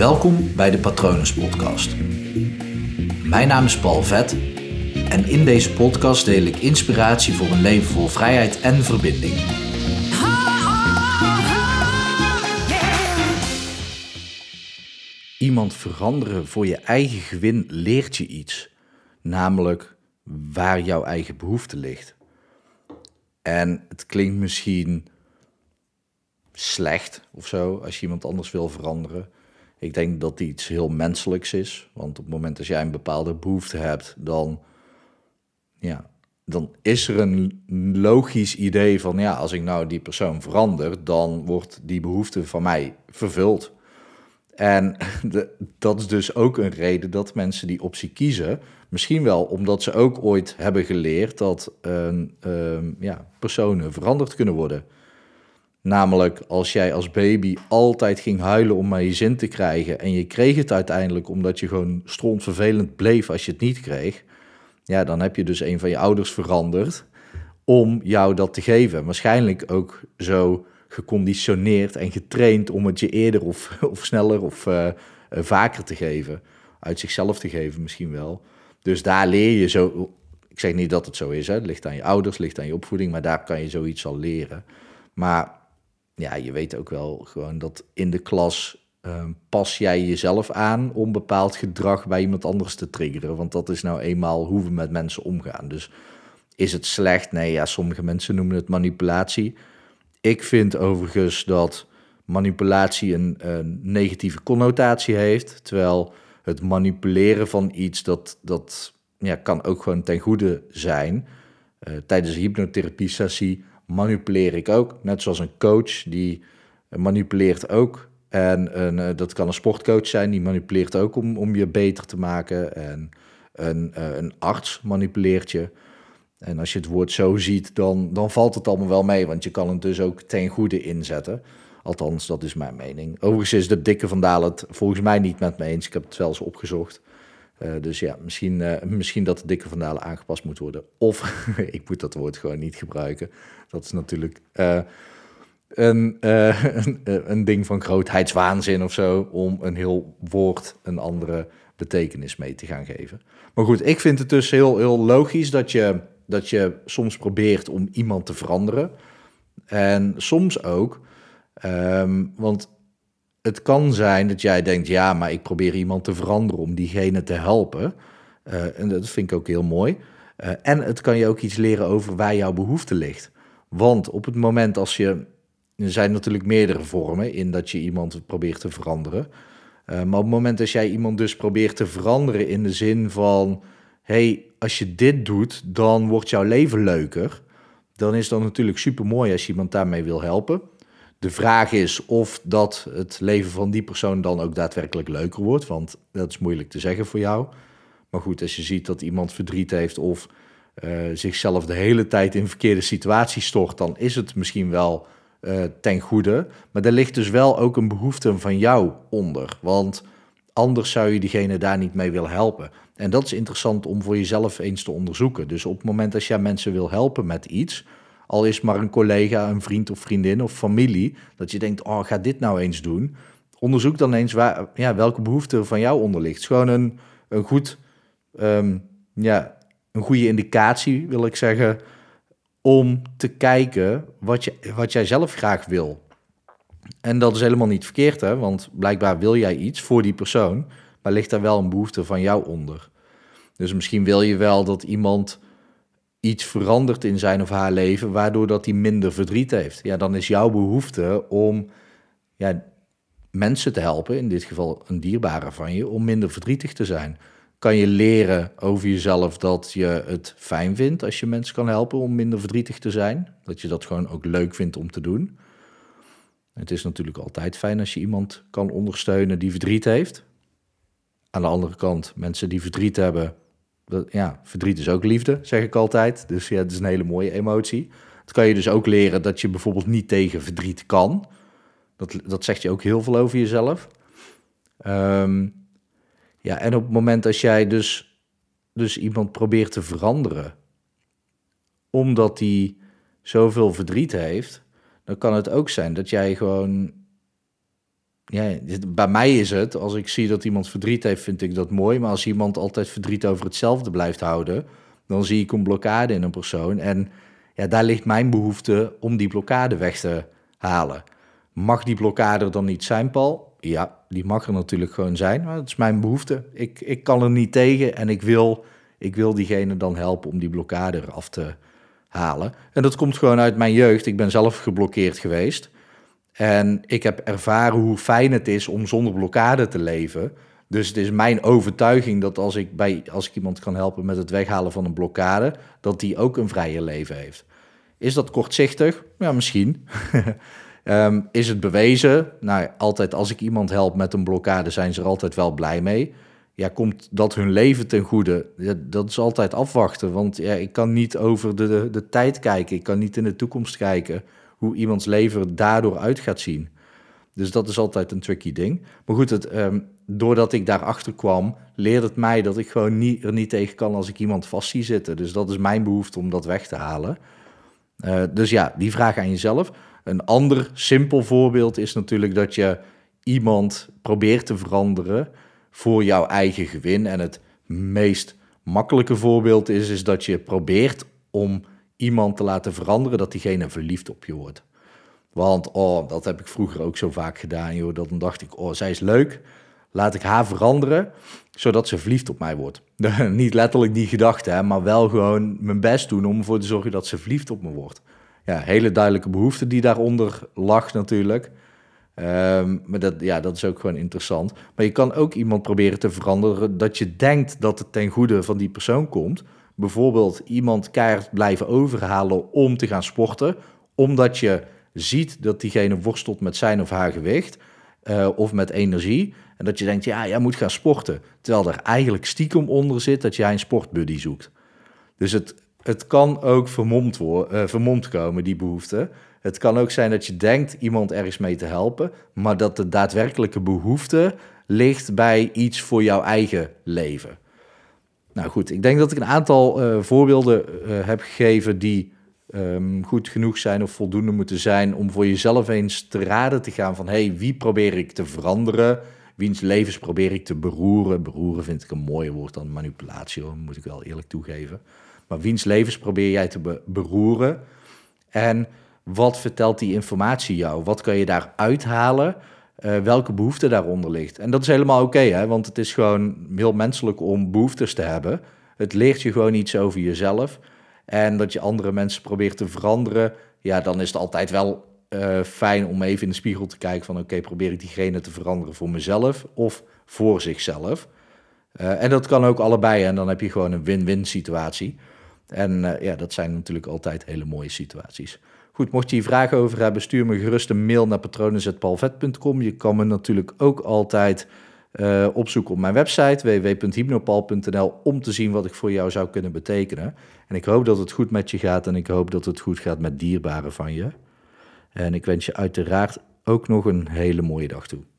Welkom bij de Patronus podcast. Mijn naam is Paul Vet en in deze podcast deel ik inspiratie voor een leven vol vrijheid en verbinding. Ha, ha, ha, yeah. Iemand veranderen voor je eigen gewin leert je iets, namelijk waar jouw eigen behoefte ligt. En het klinkt misschien slecht of zo als je iemand anders wil veranderen. Ik denk dat die iets heel menselijks is. Want op het moment dat jij een bepaalde behoefte hebt, dan is er een logisch idee van, ja, als ik nou die persoon verander, dan wordt die behoefte van mij vervuld. En dat is dus ook een reden dat mensen die optie kiezen, misschien wel omdat ze ook ooit hebben geleerd dat personen veranderd kunnen worden. Namelijk, als jij als baby altijd ging huilen om maar je zin te krijgen en je kreeg het uiteindelijk omdat je gewoon strontvervelend bleef als je het niet kreeg, ja, dan heb je dus een van je ouders veranderd om jou dat te geven. Waarschijnlijk ook zo geconditioneerd en getraind om het je eerder of sneller of vaker te geven. Uit zichzelf te geven misschien wel. Dus daar leer je zo. Ik zeg niet dat het zo is, hè. Het ligt aan je ouders, het ligt aan je opvoeding, maar daar kan je zoiets al leren. Maar ja, je weet ook wel gewoon dat in de klas pas jij jezelf aan om bepaald gedrag bij iemand anders te triggeren. Want dat is nou eenmaal hoe we met mensen omgaan. Dus is het slecht? Nee, ja, sommige mensen noemen het manipulatie. Ik vind overigens dat manipulatie een negatieve connotatie heeft. Terwijl het manipuleren van iets, dat kan ook gewoon ten goede zijn. Tijdens een hypnotherapie-sessie manipuleer ik ook, net zoals een coach, die manipuleert ook. En dat kan een sportcoach zijn, die manipuleert ook om je beter te maken. En een arts manipuleert je. En als je het woord zo ziet, dan valt het allemaal wel mee, want je kan het dus ook ten goede inzetten. Althans, dat is mijn mening. Overigens is de dikke Van Dale het volgens mij niet met me eens. Ik heb het wel eens opgezocht. Misschien dat de dikke Van Dale aangepast moet worden. Of, ik moet dat woord gewoon niet gebruiken. Dat is natuurlijk een ding van grootheidswaanzin of zo, om een heel woord een andere betekenis mee te gaan geven. Maar goed, ik vind het dus heel, heel logisch dat je soms probeert om iemand te veranderen. En soms ook, want het kan zijn dat jij denkt, ja, maar ik probeer iemand te veranderen om diegene te helpen. En dat vind ik ook heel mooi. En het kan je ook iets leren over waar jouw behoefte ligt. Want op het moment als je... Er zijn natuurlijk meerdere vormen in dat je iemand probeert te veranderen. Maar op het moment dat jij iemand dus probeert te veranderen in de zin van, hey, als je dit doet, dan wordt jouw leven leuker. Dan is dat natuurlijk supermooi als je iemand daarmee wil helpen. De vraag is of dat het leven van die persoon dan ook daadwerkelijk leuker wordt, want dat is moeilijk te zeggen voor jou. Maar goed, als je ziet dat iemand verdriet heeft of zichzelf de hele tijd in verkeerde situaties stort, dan is het misschien wel ten goede. Maar er ligt dus wel ook een behoefte van jou onder, want anders zou je diegene daar niet mee willen helpen. En dat is interessant om voor jezelf eens te onderzoeken. Dus op het moment dat jij mensen wil helpen met iets, al is maar een collega, een vriend of vriendin of familie, dat je denkt, oh, ga dit nou eens doen. Onderzoek dan eens welke behoefte van jou onder ligt. Het is gewoon een goede indicatie, wil ik zeggen, om te kijken wat jij zelf graag wil. En dat is helemaal niet verkeerd, hè? Want blijkbaar wil jij iets voor die persoon, maar ligt daar wel een behoefte van jou onder. Dus misschien wil je wel dat iemand iets verandert in zijn of haar leven, waardoor dat hij minder verdriet heeft. Ja, dan is jouw behoefte om mensen te helpen, in dit geval een dierbare van je, om minder verdrietig te zijn. Kan je leren over jezelf dat je het fijn vindt als je mensen kan helpen om minder verdrietig te zijn? Dat je dat gewoon ook leuk vindt om te doen. Het is natuurlijk altijd fijn als je iemand kan ondersteunen die verdriet heeft. Aan de andere kant, mensen die verdriet hebben, ja, verdriet is ook liefde, zeg ik altijd. Dus ja, het is een hele mooie emotie. Dat kan je dus ook leren dat je bijvoorbeeld niet tegen verdriet kan. Dat zegt je ook heel veel over jezelf. En op het moment dat jij dus iemand probeert te veranderen, omdat die zoveel verdriet heeft, dan kan het ook zijn dat jij gewoon Ja, bij mij is het, als ik zie dat iemand verdriet heeft, vind ik dat mooi. Maar als iemand altijd verdriet over hetzelfde blijft houden, dan zie ik een blokkade in een persoon. En ja, daar ligt mijn behoefte om die blokkade weg te halen. Mag die blokkade er dan niet zijn, Paul? Ja, die mag er natuurlijk gewoon zijn. Maar dat is mijn behoefte. Ik kan er niet tegen en ik wil diegene dan helpen om die blokkade eraf te halen. En dat komt gewoon uit mijn jeugd. Ik ben zelf geblokkeerd geweest. En ik heb ervaren hoe fijn het is om zonder blokkade te leven. Dus het is mijn overtuiging dat als ik iemand kan helpen met het weghalen van een blokkade, dat die ook een vrije leven heeft. Is dat kortzichtig? Ja, misschien. Is het bewezen? Nou, altijd als ik iemand help met een blokkade, zijn ze er altijd wel blij mee. Ja, komt dat hun leven ten goede? Ja, dat is altijd afwachten, want ja, ik kan niet over de tijd kijken. Ik kan niet in de toekomst kijken hoe iemands leven daardoor uit gaat zien. Dus dat is altijd een tricky ding. Maar goed, doordat ik daarachter kwam, leerde het mij dat ik gewoon er niet tegen kan als ik iemand vast zie zitten. Dus dat is mijn behoefte om dat weg te halen. Dus ja, die vraag aan jezelf. Een ander simpel voorbeeld is natuurlijk dat je iemand probeert te veranderen voor jouw eigen gewin. En het meest makkelijke voorbeeld is dat je probeert om iemand te laten veranderen, dat diegene verliefd op je wordt. Want, dat heb ik vroeger ook zo vaak gedaan, joh. Dan dacht ik, zij is leuk, laat ik haar veranderen, zodat ze verliefd op mij wordt. Niet letterlijk die gedachte, hè, maar wel gewoon mijn best doen om ervoor te zorgen dat ze verliefd op me wordt. Ja, hele duidelijke behoefte die daaronder lag natuurlijk. Maar dat is ook gewoon interessant. Maar je kan ook iemand proberen te veranderen dat je denkt dat het ten goede van die persoon komt. Bijvoorbeeld iemand keihard blijven overhalen om te gaan sporten, omdat je ziet dat diegene worstelt met zijn of haar gewicht of met energie. En dat je denkt, ja, jij moet gaan sporten. Terwijl er eigenlijk stiekem onder zit dat jij een sportbuddy zoekt. Dus het kan ook vermomd komen, die behoefte. Het kan ook zijn dat je denkt iemand ergens mee te helpen, maar dat de daadwerkelijke behoefte ligt bij iets voor jouw eigen leven. Nou goed, ik denk dat ik een aantal voorbeelden heb gegeven die goed genoeg zijn of voldoende moeten zijn om voor jezelf eens te raden te gaan van wie probeer ik te veranderen, wiens levens probeer ik te beroeren. Beroeren vind ik een mooier woord dan manipulatie, hoor, moet ik wel eerlijk toegeven. Maar wiens levens probeer jij te beroeren en wat vertelt die informatie jou? Wat kan je daar uithalen? Welke behoefte daaronder ligt. En dat is helemaal oké, want het is gewoon heel menselijk om behoeftes te hebben. Het leert je gewoon iets over jezelf. En dat je andere mensen probeert te veranderen, ja, dan is het altijd wel fijn om even in de spiegel te kijken van oké, probeer ik diegene te veranderen voor mezelf of voor zichzelf. En dat kan ook allebei en dan heb je gewoon een win-win situatie. En dat zijn natuurlijk altijd hele mooie situaties. Goed, mocht je hier vragen over hebben, stuur me gerust een mail naar patronen@palvet.com. Je kan me natuurlijk ook altijd opzoeken op mijn website www.hypnopal.nl om te zien wat ik voor jou zou kunnen betekenen. En ik hoop dat het goed met je gaat en ik hoop dat het goed gaat met dierbaren van je. En ik wens je uiteraard ook nog een hele mooie dag toe.